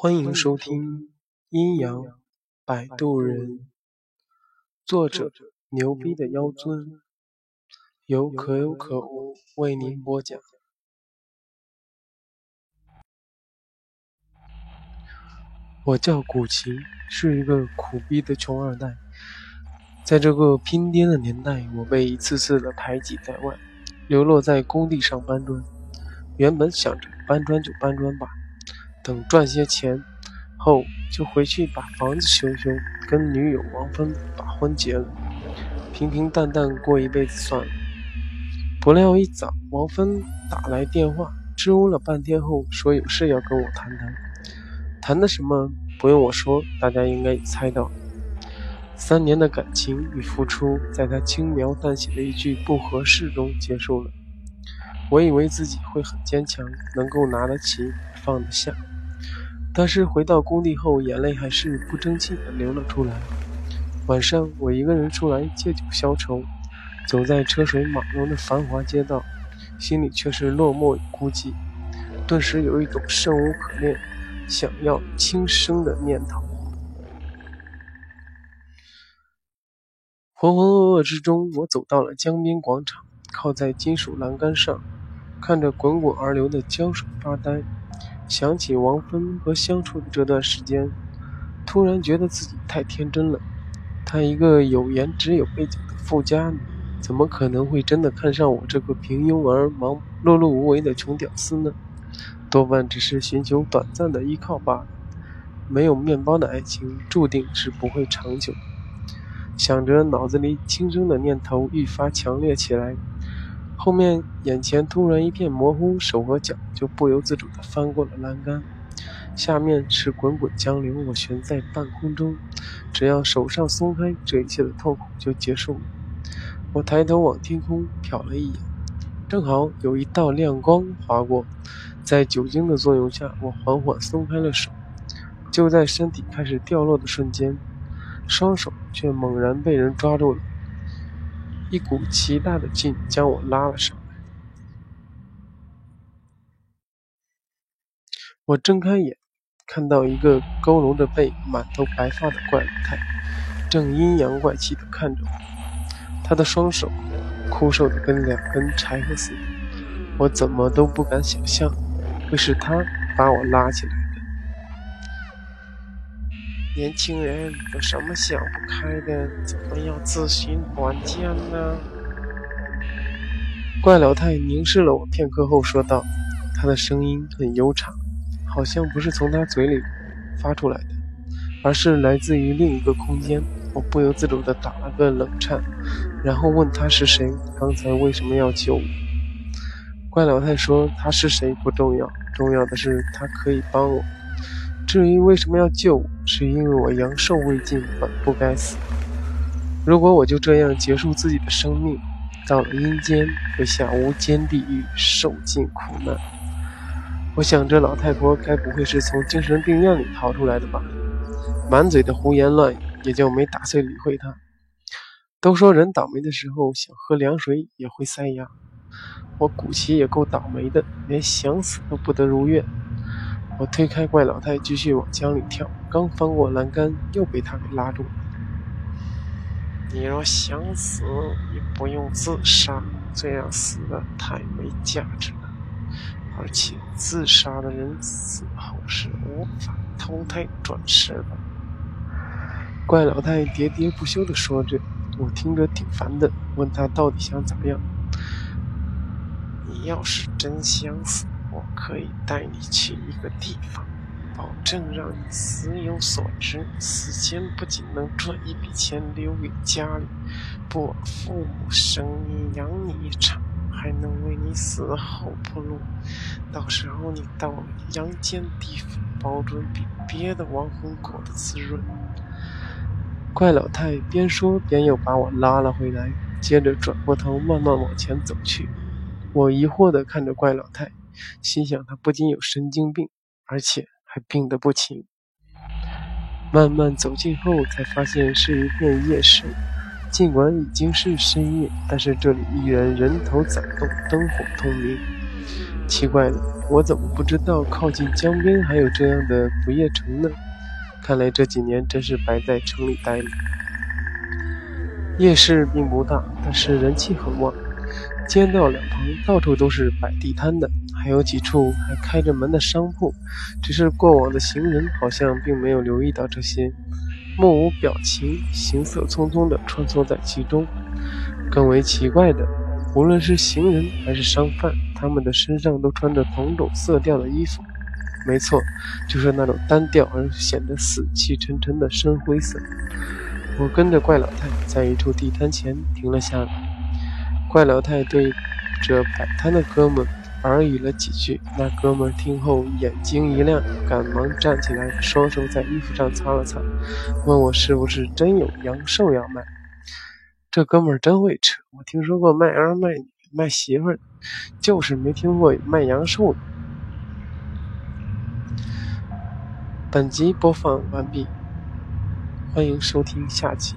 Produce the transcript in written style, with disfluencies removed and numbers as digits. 欢迎收听《阴阳摆渡人》，作者牛逼的妖尊，由可有可无为您播讲。我叫古奇，是一个苦逼的穷二代。在这个拼爹的年代，我被一次次的排挤在外，流落在工地上搬砖。原本想着搬砖就搬砖吧，等赚些钱后就回去把房子修修，跟女友王芬把婚结了，平平淡淡过一辈子算了。不料一早王芬打来电话，支吾了半天后说有事要跟我谈的什么不用我说，大家应该也猜到了。3年的感情与付出在他轻描淡写的一句不合适中结束了。我以为自己会很坚强，能够拿得起放得下，但是回到工地后，眼泪还是不争气地流了出来。晚上我一个人出来借酒消愁，走在车水马龙的繁华街道，心里却是落寞与孤寂，顿时有一种生无可恋，想要轻生的念头。浑浑噩噩之中，我走到了江边广场，靠在金属栏杆上，看着滚滚而流的江水发呆，想起王芬和相处的这段时间，突然觉得自己太天真了。她一个有颜值有背景的富家女，怎么可能会真的看上我这个平庸而忙碌碌无为的穷屌丝呢？多半只是寻求短暂的依靠罢了。没有面包的爱情注定是不会长久。想着，脑子里轻生的念头愈发强烈起来，后面眼前突然一片模糊，手和脚就不由自主地翻过了栏杆，下面是滚滚江流，我悬在半空中，只要手上松开，这一切的痛苦就结束了。我抬头往天空瞟了一眼，正好有一道亮光划过，在酒精的作用下，我缓缓松开了手，就在身体开始掉落的瞬间，双手却猛然被人抓住了，一股奇大的劲将我拉了上来。我睁开眼，看到一个佝偻着背、满头白发的怪物态正阴阳怪气地看着我，他的双手枯瘦得跟两根柴火似的。我怎么都不敢想象会是他把我拉起来的。年轻人，有什么想不开的，怎么要自寻短见呢？怪老太凝视了我片刻后说道，他的声音很悠长，好像不是从他嘴里发出来的，而是来自于另一个空间。我不由自主地打了个冷颤，然后问他是谁，刚才为什么要救我。怪老太说，他是谁不重要，重要的是他可以帮我。至于为什么要救我，是因为我阳寿未尽，本不该死。如果我就这样结束自己的生命，到了阴间会下无间地狱，受尽苦难。我想这老太婆该不会是从精神病院里逃出来的吧？满嘴的胡言乱语，也就没打算理会她。都说人倒霉的时候想喝凉水也会塞牙，我古奇也够倒霉的，连想死都不得如愿。我推开怪老太，继续往江里跳，刚翻过栏杆，又被他给拉住了。你若想死，也不用自杀，这样死的太没价值了。而且自杀的人死后是无法投胎转世的。怪老太喋喋不休地说着，我听着挺烦的，问他到底想怎么样。你要是真想死，我可以带你去一个地方，保证让你死有所值。死前不仅能赚一笔钱留给家里，不枉父母生你养你一场，还能为你死后铺路。到时候你到了阳间地府，保准比别的亡魂过得滋润。怪老太边说边又把我拉了回来，接着转过头慢慢往前走去。我疑惑地看着怪老太，心想他不仅有神经病，而且还病得不轻。慢慢走近后才发现是一片夜市，尽管已经是深夜，但是这里依然人头攒动，灯火通明。奇怪了，我怎么不知道靠近江边还有这样的不夜城呢？看来这几年真是白在城里待了。夜市并不大，但是人气很旺，街道两旁到处都是摆地摊的，还有几处还开着门的商铺，只是过往的行人好像并没有留意到这些，目无表情、行色匆匆地穿梭在其中。更为奇怪的，无论是行人还是商贩，他们的身上都穿着同种色调的衣服，没错，就是那种单调而显得死气沉沉的深灰色。我跟着怪老太在一处地摊前停了下来，怪老太对着摆摊的哥们耳语了几句，那哥们听后眼睛一亮，赶忙站起来，双手在衣服上擦了擦，问我是不是真有阳寿要卖。这哥们真会扯，我听说过卖儿卖女卖媳妇儿，就是没听过卖阳寿的。本集播放完毕，欢迎收听下集。